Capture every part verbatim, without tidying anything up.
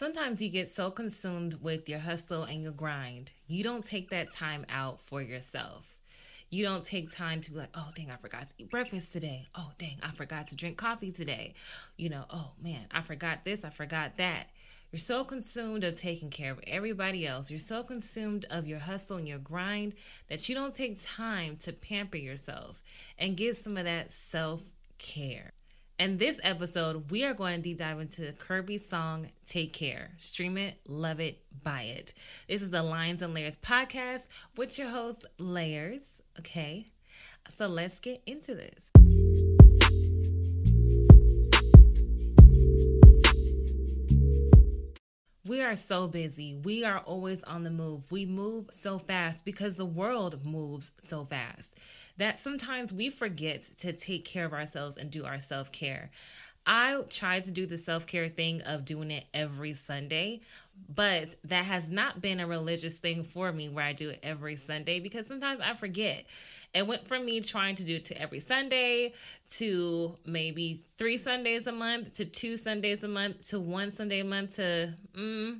sometimes you get so consumed with your hustle and your grind, you don't take that time out for yourself. You don't take time to be like, oh, dang, I forgot to eat breakfast today. Oh, dang, I forgot to drink coffee today. You know, oh, man, I forgot this, I forgot that. You're so consumed of taking care of everybody else. You're so consumed of your hustle and your grind that you don't take time to pamper yourself and get some of that self-care. And this episode, we are going to deep dive into Kirby's song, Take Care. Stream it, love it, buy it. This is the Lines and Layers podcast with your host, Layers. Okay, so let's get into this. We are so busy. We are always on the move. We move so fast because the world moves so fast that sometimes we forget to take care of ourselves and do our self-care. I tried to do the self-care thing of doing it every Sunday, but that has not been a religious thing for me where I do it every Sunday because sometimes I forget. It went from me trying to do it to every Sunday to maybe three Sundays a month to two Sundays a month to one Sunday a month to, mm,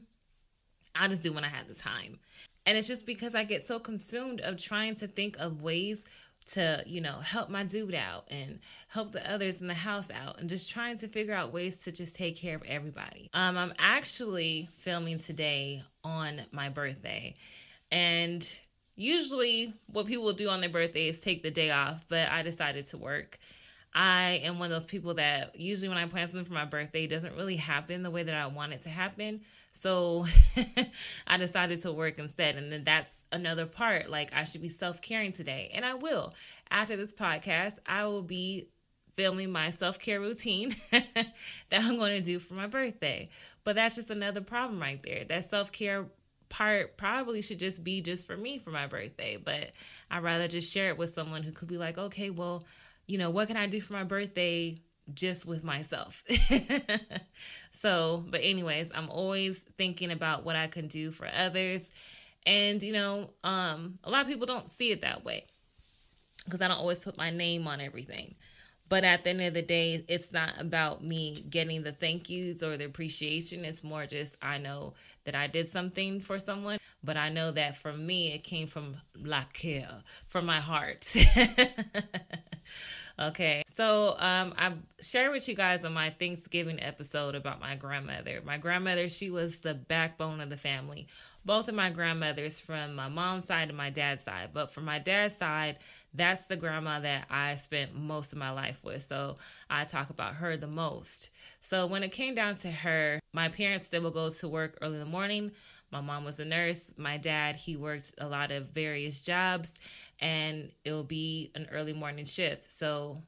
I'll just do when I have the time. And it's just because I get so consumed of trying to think of ways to, you know, help my dude out and help the others in the house out and just trying to figure out ways to just take care of everybody. Um, I'm actually filming today on my birthday, and usually what people do on their birthday is take the day off, but I decided to work. I am one of those people that usually when I plan something for my birthday, it doesn't really happen the way that I want it to happen. So I decided to work instead. And then that's another part. Like, I should be self-caring today. And I will. After this podcast, I will be filming my self-care routine that I'm going to do for my birthday. But that's just another problem right there. That self-care part probably should just be just for me for my birthday. But I'd rather just share it with someone who could be like, okay, well, you know, what can I do for my birthday just with myself? So, but anyways, I'm always thinking about what I can do for others. And, you know, um, a lot of people don't see it that way because I don't always put my name on everything. But at the end of the day, it's not about me getting the thank yous or the appreciation. It's more just, I know that I did something for someone, but I know that for me, it came from la cœur, from my heart. Okay, so um, I shared with you guys on my Thanksgiving episode about my grandmother. My grandmother, she was the backbone of the family. Both of my grandmothers from my mom's side and my dad's side. But from my dad's side, that's the grandma that I spent most of my life with. So I talk about her the most. So when it came down to her, my parents still would go to work early in the morning. My mom was a nurse. My dad, he worked a lot of various jobs, and it'll be an early morning shift. So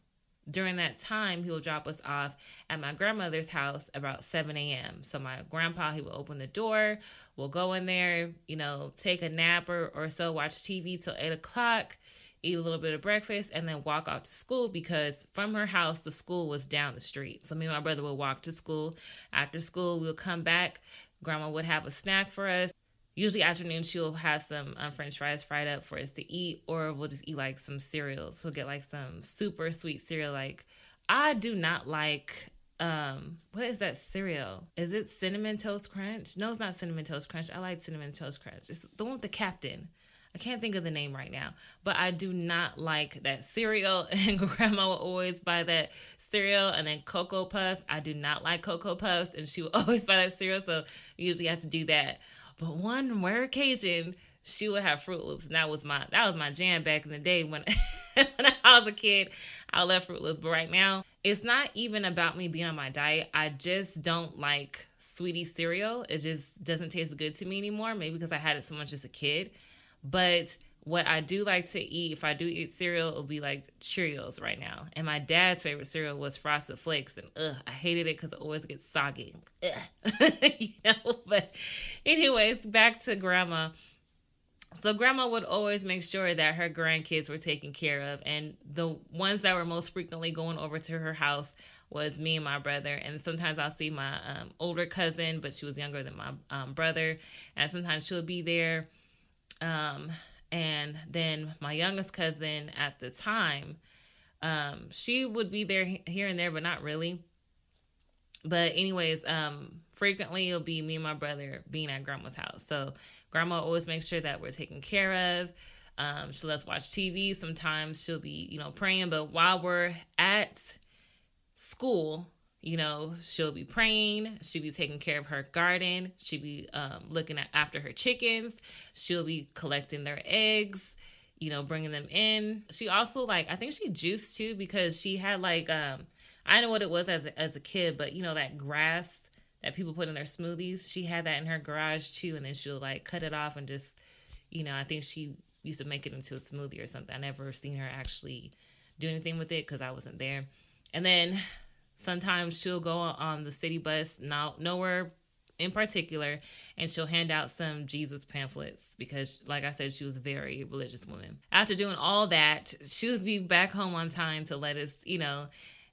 during that time, he will drop us off at my grandmother's house about seven a.m. So my grandpa, he will open the door. We'll go in there, you know, take a nap or, or so, watch T V till eight o'clock, eat a little bit of breakfast, and then walk off to school because from her house, the school was down the street. So me and my brother would walk to school. After school, we'll come back. Grandma would have a snack for us. Usually afternoon, she'll have some um, french fries fried up for us to eat, or we'll just eat like some cereals. So we'll get like some super sweet cereal. Like, I do not like, um, what is that cereal? Is it Cinnamon Toast Crunch? No, it's not Cinnamon Toast Crunch. I like Cinnamon Toast Crunch. It's the one with the captain. I can't think of the name right now, but I do not like that cereal, and Grandma will always buy that cereal, and then Cocoa Puffs. I do not like Cocoa Puffs, and she will always buy that cereal, so usually I have to do that. But one rare occasion, she would have Fruit Loops, and that was my that was my jam back in the day when, when I was a kid. I love Fruit Loops, but right now, it's not even about me being on my diet. I just don't like sweetie cereal. It just doesn't taste good to me anymore, maybe because I had it so much as a kid. But what I do like to eat, if I do eat cereal, it'll be like Cheerios right now. And my dad's favorite cereal was Frosted Flakes. And ugh, I hated it because it always gets soggy. You know, but anyways, back to Grandma. So Grandma would always make sure that her grandkids were taken care of. And the ones that were most frequently going over to her house was me and my brother. And sometimes I'll see my um, older cousin, but she was younger than my um, brother. And sometimes she'll be there. Um, and then my youngest cousin at the time, um, she would be there here and there, but not really. But anyways, um, frequently it'll be me and my brother being at grandma's house. So grandma always makes sure that we're taken care of. Um, she'll let us watch T V. Sometimes she'll be, you know, praying. But while we're at school, you know, she'll be praying. She'll be taking care of her garden. She'll be um, looking at, after her chickens. She'll be collecting their eggs, you know, bringing them in. She also, like, I think she juiced too, because she had, like, um, I know what it was as a, as a kid, but, you know, that grass that people put in their smoothies. She had that in her garage too. And then she'll, like, cut it off and just, you know, I think she used to make it into a smoothie or something. I never seen her actually do anything with it because I wasn't there. And then sometimes she'll go on the city bus, not nowhere in particular, and she'll hand out some Jesus pamphlets because, like I said, she was a very religious woman. After doing all that, she would be back home on time to let us, you know,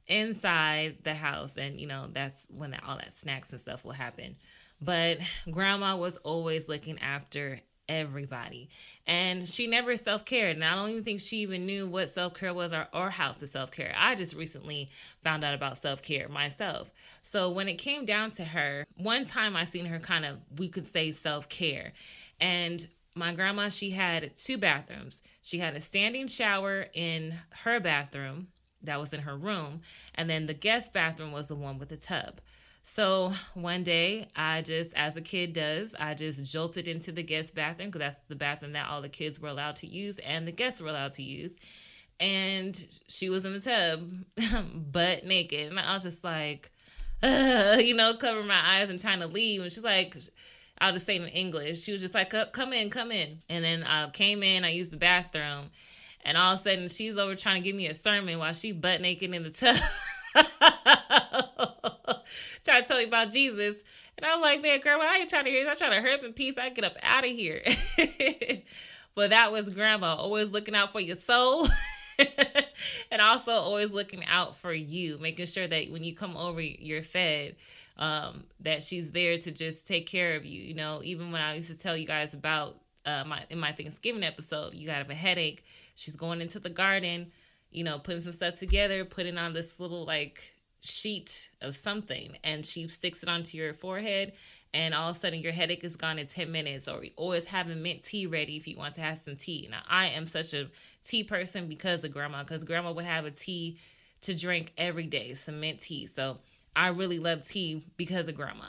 inside the house. And, you know, that's when that, all that snacks and stuff will happen. But grandma was always looking after everybody, and she never self-cared, and I don't even think she even knew what self-care was or, or how to self-care. I just recently found out about self-care myself. So when it came down to her, one time I seen her kind of, we could say, self-care. And my grandma, she had two bathrooms. She had a standing shower in her bathroom that was in her room, and then the guest bathroom was the one with the tub. So one day, I just, as a kid does, I just jolted into the guest bathroom, because that's the bathroom that all the kids were allowed to use and the guests were allowed to use. And she was in the tub, butt naked. And I was just like, ugh, you know, covering my eyes and trying to leave. And she's like, I'll just say in English, she was just like, come in, come in. And then I came in, I used the bathroom. And all of a sudden, she's over trying to give me a sermon while she butt naked in the tub. Trying to tell me about Jesus. And I'm like, man, grandma, I ain't trying to hear this. I'm trying to hurry up in peace. I get up out of here. But that was grandma, always looking out for your soul. And also always looking out for you, making sure that when you come over, you're fed, um, that she's there to just take care of you. You know, even when I used to tell you guys about uh, my in my Thanksgiving episode, you got a headache. She's going into the garden, you know, putting some stuff together, putting on this little, like, sheet of something, and she sticks it onto your forehead, and all of a sudden your headache is gone in ten minutes. Or always having mint tea ready if you want to have some tea. Now, I am such a tea person because of grandma, because grandma would have a tea to drink every day, some mint tea. So I really love tea because of grandma.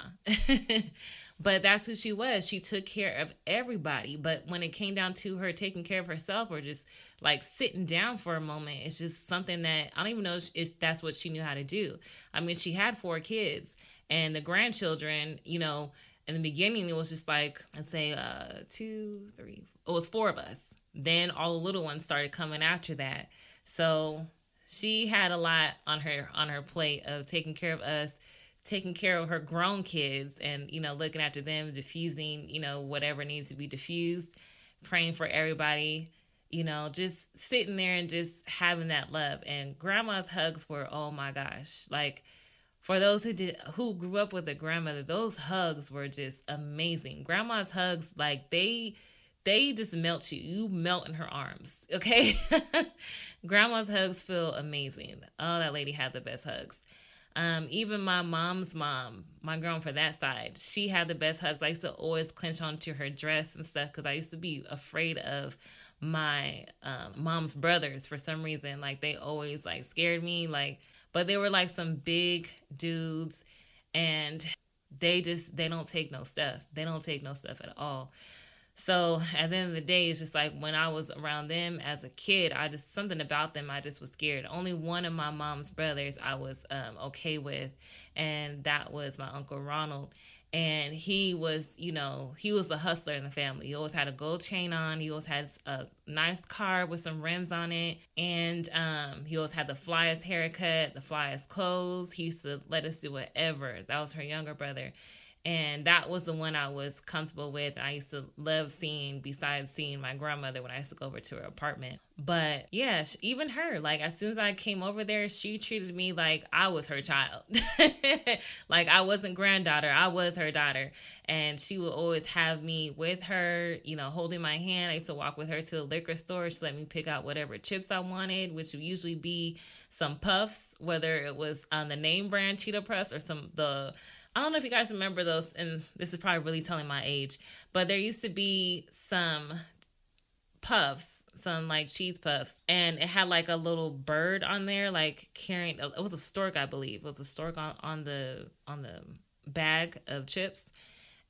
But that's who she was. She took care of everybody. But when it came down to her taking care of herself, or just like sitting down for a moment, it's just something that I don't even know if that's what she knew how to do. I mean, she had four kids and the grandchildren, you know, in the beginning, it was just like, let's say uh, two, three, it was four of us. Then all the little ones started coming after that. So she had a lot on her on her plate of taking care of us, taking care of her grown kids, and, you know, looking after them, diffusing, you know, whatever needs to be diffused, praying for everybody, you know, just sitting there and just having that love. And grandma's hugs were, oh my gosh, like, for those who did who grew up with a grandmother, those hugs were just amazing. Grandma's hugs, like, they They just melt you. You melt in her arms, okay? Grandma's hugs feel amazing. Oh, that lady had the best hugs. Um, even my mom's mom, my girl for that side, she had the best hugs. I used to always clench onto her dress and stuff because I used to be afraid of my um, mom's brothers for some reason. Like, they always, like, scared me. Like, but they were, like, some big dudes, and they just, they don't take no stuff. They don't take no stuff at all. So at the end of the day, it's just like when I was around them as a kid, I just, something about them, I just was scared. Only one of my mom's brothers I was um, okay with, and that was my Uncle Ronald. And he was, you know, he was a hustler in the family. He always had a gold chain on. He always had a nice car with some rims on it. And um, he always had the flyest haircut, the flyest clothes. He used to let us do whatever. That was her younger brother. And that was the one I was comfortable with. I used to love seeing, besides seeing my grandmother when I used to go over to her apartment. But yeah, even her, like, as soon as I came over there, she treated me like I was her child. Like, I wasn't granddaughter, I was her daughter. And she would always have me with her, you know, holding my hand. I used to walk with her to the liquor store. She let me pick out whatever chips I wanted, which would usually be some puffs, whether it was on the name brand Cheeto Puffs or some the I don't know if you guys remember those, and this is probably really telling my age, but there used to be some puffs, some like cheese puffs, and it had like a little bird on there, like carrying, it was a stork, I believe. It was a stork on, on the on the bag of chips.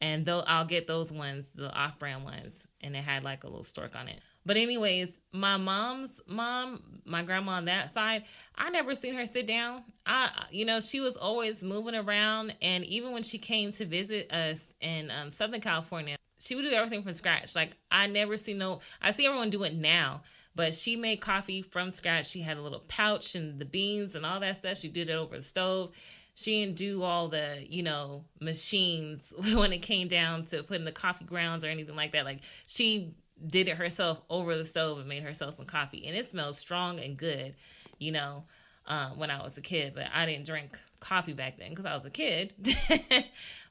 And though I'll get those ones, the off-brand ones, and it had like a little stork on it. But anyways, my mom's mom, my grandma on that side, I never seen her sit down. I, you know, she was always moving around. And even when she came to visit us in um, Southern California, she would do everything from scratch. Like I never see no, I see everyone do it now, but she made coffee from scratch. She had a little pouch and the beans and all that stuff. She did it over the stove. She didn't do all the, you know, machines when it came down to putting the coffee grounds or anything like that. Like she did it herself over the stove and made herself some coffee. And it smelled strong and good, you know, um, when I was a kid. But I didn't drink coffee back then because I was a kid.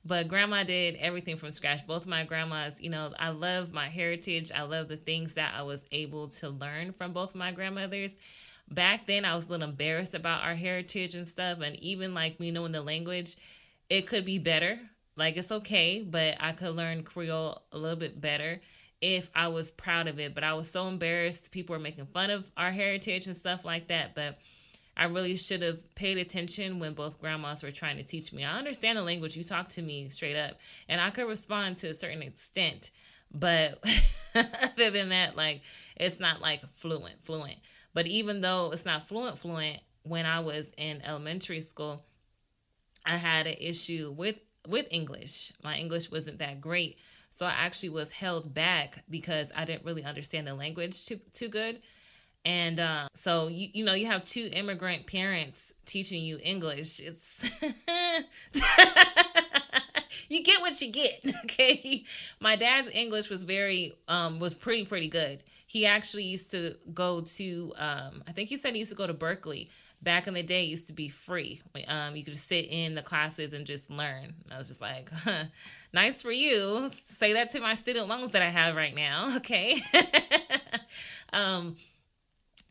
But grandma did everything from scratch. Both of my grandmas, you know, I love my heritage. I love the things that I was able to learn from both of my grandmothers. Back then, I was a little embarrassed about our heritage and stuff. And even like, you know, in the language, it could be better. Like, it's okay, but I could learn Creole a little bit better if I was proud of it. But I was so embarrassed. People were making fun of our heritage and stuff like that. But I really should have paid attention when both grandmas were trying to teach me. I understand the language. You talk to me straight up. And I could respond to a certain extent. But other than that, like, it's not like fluent, fluent. But even though it's not fluent, fluent, when I was in elementary school, I had an issue with, with English. My English wasn't that great. So I actually was held back because I didn't really understand the language too too good. And uh, so, you you know, you have two immigrant parents teaching you English. It's you get what you get, okay? My dad's English was very, um, was pretty, pretty good. He actually used to go to, um, I think he said he used to go to Berkeley. Back in the day, it used to be free. Um, you could just sit in the classes and just learn. And I was just like, huh, nice for you. Say that to my student loans that I have right now, okay? um,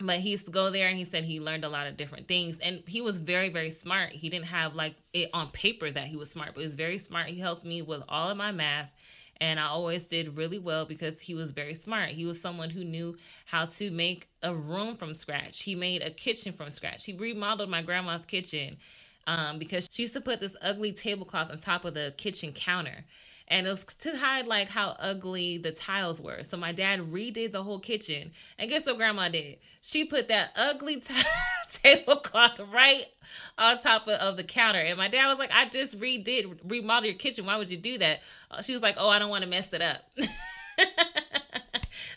but he used to go there, and he said he learned a lot of different things. And he was very, very smart. He didn't have, like, it on paper that he was smart, but he was very smart. He helped me with all of my math. And I always did really well because he was very smart. He was someone who knew how to make a room from scratch. He made a kitchen from scratch. He remodeled my grandma's kitchen um, because she used to put this ugly tablecloth on top of the kitchen counter. And it was to hide like how ugly the tiles were. So my dad redid the whole kitchen. And guess what grandma did? She put that ugly t- tablecloth right on top of, of the counter. And my dad was like, I just redid, remodeled your kitchen. Why would you do that? She was like, oh, I don't want to mess it up.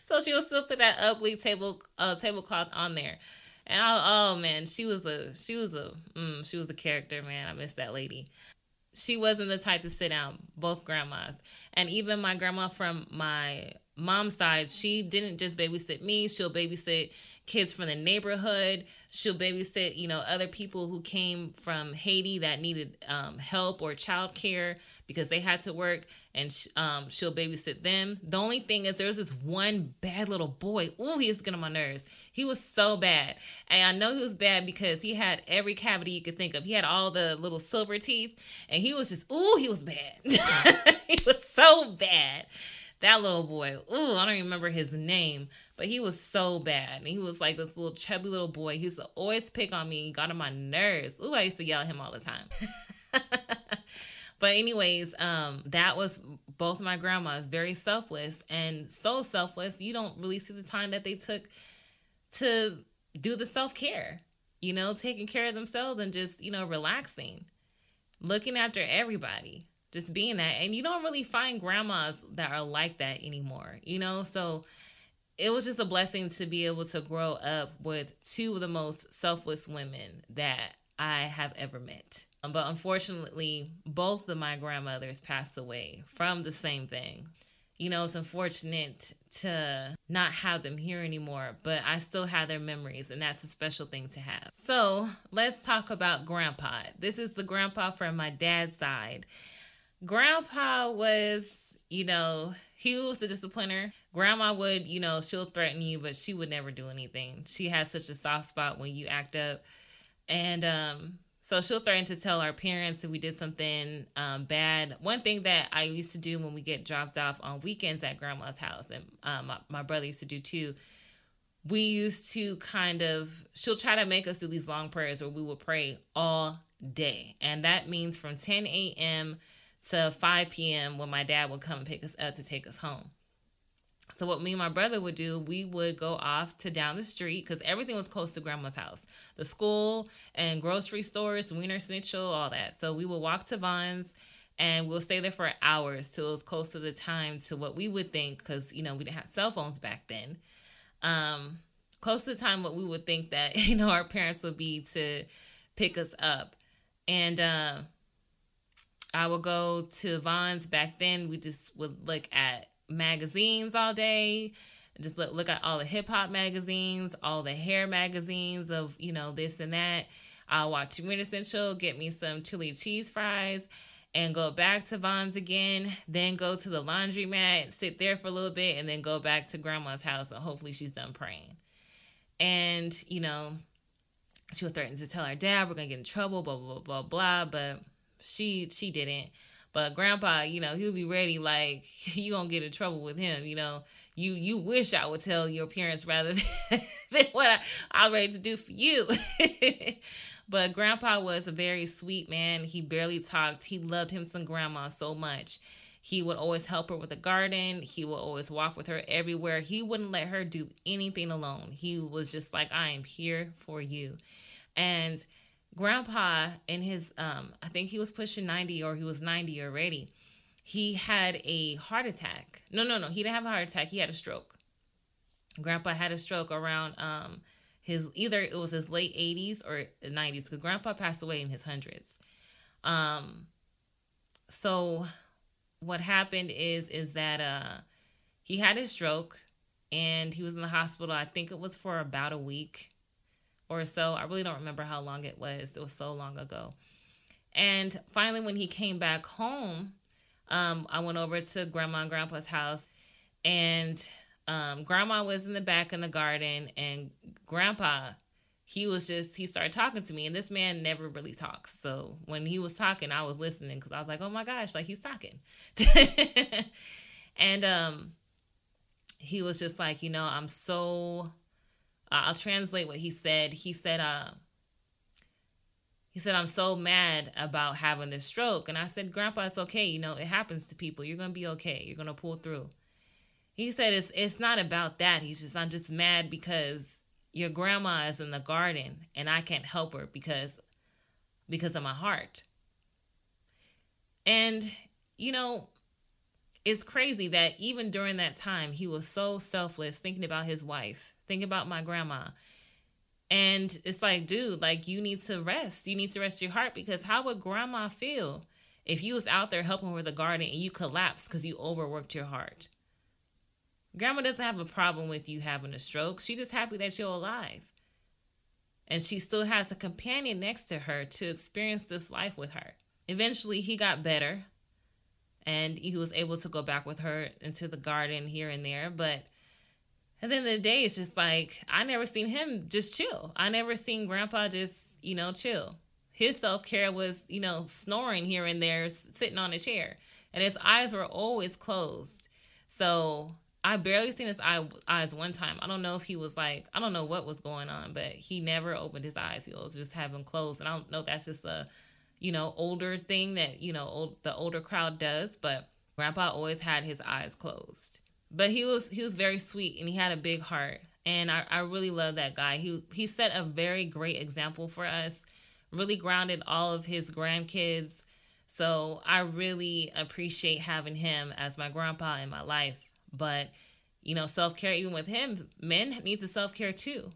So she would still put that ugly table uh, tablecloth on there. And I, oh man, she was a, she was a, mm, she was a character, man. I miss that lady. She wasn't the type to sit down, both grandmas. And even my grandma from my mom's side, she didn't just babysit me. She'll babysit kids from the neighborhood. She'll babysit, you know, other people who came from Haiti that needed um, help or childcare because they had to work. And sh- um, she'll babysit them. The only thing is there was this one bad little boy. Ooh, he was getting on my nerves. He was so bad. And I know he was bad because he had every cavity you could think of. He had all the little silver teeth. And he was just, ooh, he was bad. He was so bad. That little boy, ooh, I don't even remember his name, but he was so bad. And he was like this little chubby little boy. He used to always pick on me. He got on my nerves. Ooh, I used to yell at him all the time. But anyways, um, that was both my grandmas, very selfless and so selfless. You don't really see the time that they took to do the self-care, you know, taking care of themselves and just, you know, relaxing, looking after everybody. Just being that. And you don't really find grandmas that are like that anymore, you know? So it was just a blessing to be able to grow up with two of the most selfless women that I have ever met. But unfortunately, both of my grandmothers passed away from the same thing. You know, it's unfortunate to not have them here anymore, but I still have their memories, and that's a special thing to have. So let's talk about Grandpa. This is the grandpa from my dad's side. Grandpa was, you know, he was the discipliner. Grandma would, you know, she'll threaten you, but she would never do anything. She had such a soft spot when you act up. And um, So she'll threaten to tell our parents if we did something um, bad. One thing that I used to do when we get dropped off on weekends at grandma's house, and um, my, my brother used to do too, we used to kind of, she'll try to make us do these long prayers where we would pray all day. And that means from ten a.m. to five p.m. when my dad would come and pick us up to take us home. So what me and my brother would do, we would go off to down the street because everything was close to grandma's house. The school and grocery stores, Wiener Schnitzel, all that. So we would walk to Vons and we'll stay there for hours till it was close to the time to what we would think, because, you know, we didn't have cell phones back then. Um, close to the time what we would think that, you know, our parents would be to pick us up. And uh, I would go to Vons. Back then, we just would look at magazines all day, just look, look at all the hip-hop magazines, all the hair magazines of, you know, this and that. I'll watch Wiener Schnitzel, get me some chili cheese fries, and go back to Vons again, then go to the laundromat, sit there for a little bit, and then go back to grandma's house, and hopefully she's done praying. And, you know, she would threaten to tell her dad we're gonna get in trouble, blah, blah, blah, blah, but she she didn't. But grandpa, you know, he'll be ready, like, you gonna get in trouble with him, you know. You you wish I would tell your parents rather than, than what I, I'm ready to do for you. But grandpa was a very sweet man. He barely talked. He loved him some grandma so much. He would always help her with the garden. He would always walk with her everywhere. He wouldn't let her do anything alone. He was just like, I am here for you. And grandpa, in his, um, I think he was pushing ninety, or he was ninety already. He had a heart attack. No, no, no. He didn't have a heart attack. He had a stroke. Grandpa had a stroke around um, his, either it was his late eighties or nineties, because grandpa passed away in his hundreds. Um, so what happened is, is that uh, he had a stroke and he was in the hospital. I think it was for about a week or so. I really don't remember how long it was. It was so long ago. And finally, when he came back home, um, I went over to grandma and grandpa's house, and um, grandma was in the back in the garden, and grandpa, he was just, he started talking to me, and this man never really talks. So when he was talking, I was listening, because I was like, oh my gosh, like, he's talking. And um, he was just like, you know, I'm so... I'll translate what he said. He said, uh, he said, I'm so mad about having this stroke. And I said, Grandpa, it's okay. You know, it happens to people. You're going to be okay. You're going to pull through. He said, it's it's not about that. He's just, I'm just mad because your grandma is in the garden and I can't help her because, because of my heart. And, you know, it's crazy that even during that time, he was so selfless, thinking about his wife, thinking about my grandma. And it's like, dude, like, you need to rest. You need to rest your heart, because how would grandma feel if you was out there helping her with the garden and you collapsed because you overworked your heart? Grandma doesn't have a problem with you having a stroke. She's just happy that you're alive. And she still has a companion next to her to experience this life with her. Eventually, he got better. And he was able to go back with her into the garden here and there. But at the end of the day, it's just like, I never seen him just chill. I never seen grandpa just, you know, chill. His self-care was, you know, snoring here and there, sitting on a chair. And his eyes were always closed. So I barely seen his eye, eyes one time. I don't know if he was like, I don't know what was going on, but he never opened his eyes. He was just having closed. And I don't know if that's just a... you know, older thing that, you know, old, the older crowd does, but grandpa always had his eyes closed. But he was, he was very sweet, and he had a big heart. And I, I really love that guy. He, he set a very great example for us, really grounded all of his grandkids. So I really appreciate having him as my grandpa in my life. But, you know, self-care, even with him, men needs to self-care too.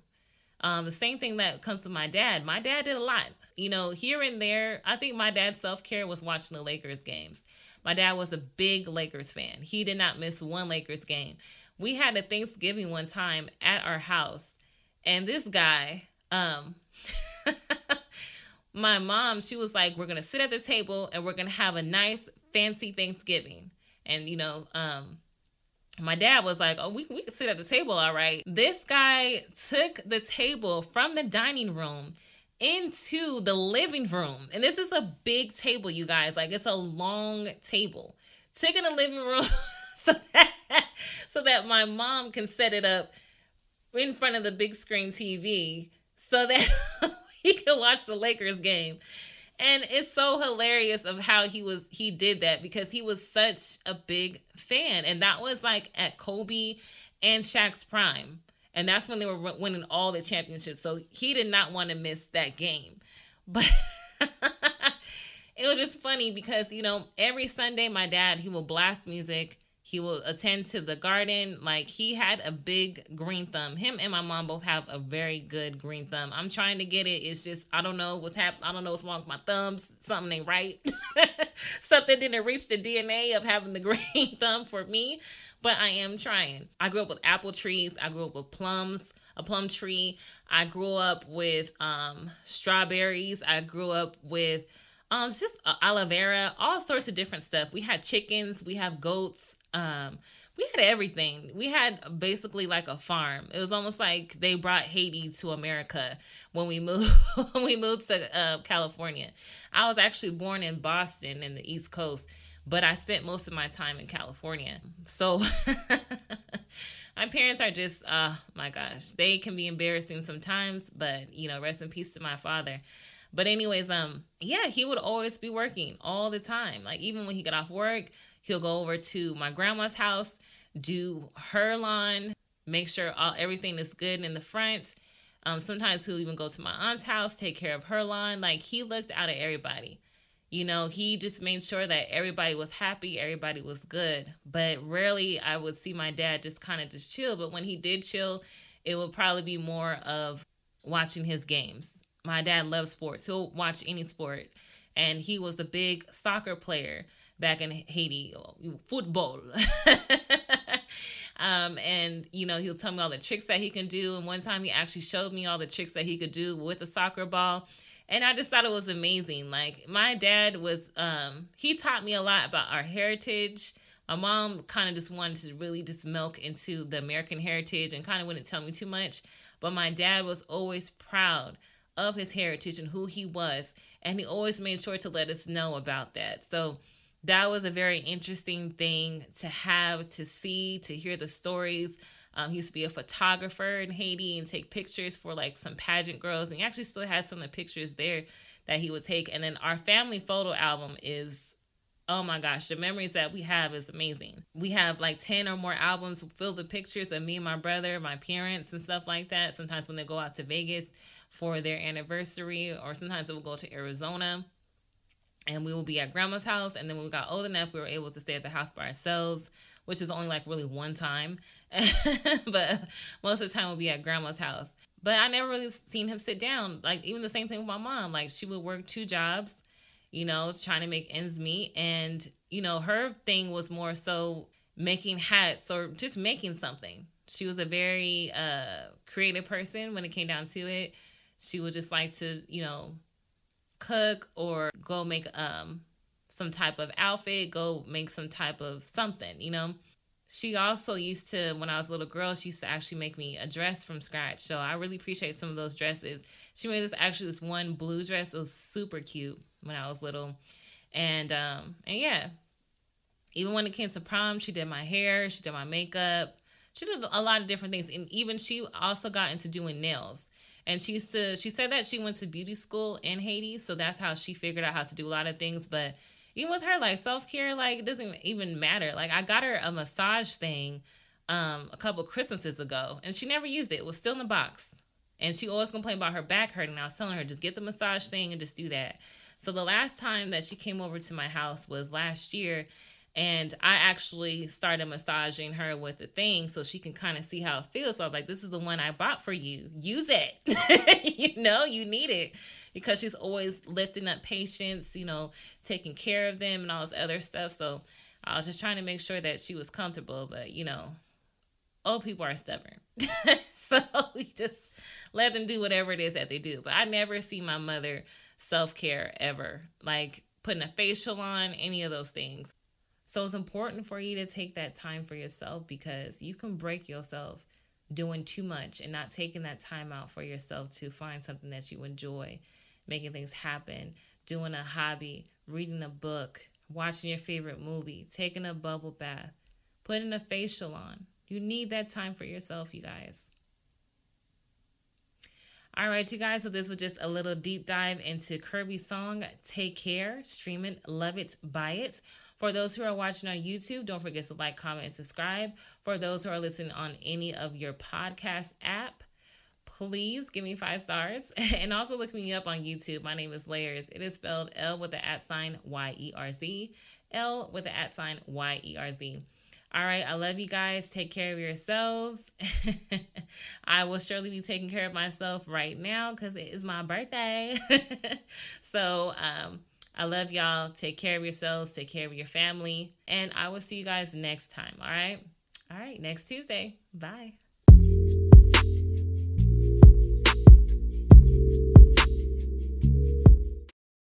Um, the same thing that comes to my dad. My dad did a lot. You know, here and there, I think my dad's self-care was watching the Lakers games. My dad was a big Lakers fan. He did not miss one Lakers game. We had a Thanksgiving one time at our house, and this guy, um, my mom, she was like, we're going to sit at the table, and we're going to have a nice, fancy Thanksgiving. And, you know, um, my dad was like, oh, we, we can sit at the table, all right. This guy took the table from the dining room into the living room. And this is a big table, you guys. Like, it's a long table. Taking the living room so that, so that my mom can set it up in front of the big screen T V so that he can watch the Lakers game. And it's so hilarious of how he was, he did that because he was such a big fan. And that was like at Kobe and Shaq's prime. And that's when they were winning all the championships. So he did not want to miss that game. But it was just funny because, you know, every Sunday, my dad, he will blast music. He will attend to the garden. Like, he had a big green thumb. Him and my mom both have a very good green thumb. I'm trying to get it. It's just, I don't know what's happening. I don't know what's wrong with my thumbs. Something ain't right. Something didn't reach the D N A of having the green thumb for me. But I am trying. I grew up with apple trees. I grew up with plums, a plum tree. I grew up with um, strawberries. I grew up with um, just aloe vera, all sorts of different stuff. We had chickens. We have goats. Um, we had everything. We had basically like a farm. It was almost like they brought Haiti to America when we moved when we moved to uh, California. I was actually born in Boston in the East Coast, but I spent most of my time in California. So my parents are just, oh my gosh, they can be embarrassing sometimes, but you know, rest in peace to my father. But anyways, um, yeah, he would always be working all the time. Like even when he got off work, he'll go over to my grandma's house, do her lawn, make sure all everything is good in the front. Um, sometimes he'll even go to my aunt's house, take care of her lawn. Like, he looked out at everybody. You know, he just made sure that everybody was happy, everybody was good. But rarely I would see my dad just kind of just chill. But when he did chill, it would probably be more of watching his games. My dad loves sports. He'll watch any sport. And he was a big soccer player back in Haiti, football. um, and, you know, he'll tell me all the tricks that he can do. And one time he actually showed me all the tricks that he could do with a soccer ball. And I just thought it was amazing. Like, my dad was, um, he taught me a lot about our heritage. My mom kind of just wanted to really just milk into the American heritage and kind of wouldn't tell me too much. But my dad was always proud of his heritage and who he was. And he always made sure to let us know about that. So that was a very interesting thing to have, to see, to hear the stories. Um, he used to be a photographer in Haiti and take pictures for like some pageant girls. And he actually still has some of the pictures there that he would take. And then our family photo album is, oh my gosh, the memories that we have is amazing. We have like ten or more albums filled with pictures of me and my brother, my parents and stuff like that. Sometimes when they go out to Vegas for their anniversary, or sometimes we'll go to Arizona. And we will be at grandma's house. And then when we got old enough, we were able to stay at the house by ourselves, which is only like really one time. But most of the time we'll be at grandma's house. But I never really seen him sit down. Like even the same thing with my mom. Like she would work two jobs, you know, trying to make ends meet. And, you know, her thing was more so making hats or just making something. She was a very uh, creative person when it came down to it. She would just like to, you know, cook or go make um some type of outfit, go make some type of something, you know. She also used to, when I was a little girl, she used to actually make me a dress from scratch. So I really appreciate some of those dresses. She made this actually this one blue dress. It was super cute when I was little. And um and yeah, even when it came to prom, she did my hair, she did my makeup, she did a lot of different things. And even she also got into doing nails. And she used to, she said that she went to beauty school in Haiti, so that's how she figured out how to do a lot of things. But even with her, like, self-care, like, it doesn't even matter. Like, I got her a massage thing um, a couple Christmases ago, and she never used it. It was still in the box. And she always complained about her back hurting. I was telling her, just get the massage thing and just do that. So the last time that she came over to my house was last year, and I actually started massaging her with the thing so she can kind of see how it feels. So I was like, this is the one I bought for you. Use it. You know, you need it. Because she's always lifting up patients, you know, taking care of them and all this other stuff. So I was just trying to make sure that she was comfortable. But, you know, old people are stubborn. So we just let them do whatever it is that they do. But I never see my mother self-care ever. Like putting a facial on, any of those things. So it's important for you to take that time for yourself because you can break yourself doing too much and not taking that time out for yourself to find something that you enjoy, making things happen, doing a hobby, reading a book, watching your favorite movie, taking a bubble bath, putting a facial on. You need that time for yourself, you guys. All right, you guys, so this was just a little deep dive into Kirby's song, Take Care, stream it, love it, buy it. For those who are watching on YouTube, don't forget to like, comment, and subscribe. For those who are listening on any of your podcast app, please give me five stars. And also look me up on YouTube. My name is Layers. It is spelled L with the at sign Y E R Z. L with the at sign Y E R Z. All right, I love you guys. Take care of yourselves. I will surely be taking care of myself right now because it is my birthday. So um, I love y'all. Take care of yourselves. Take care of your family. And I will see you guys next time. All right? All right, next Tuesday. Bye.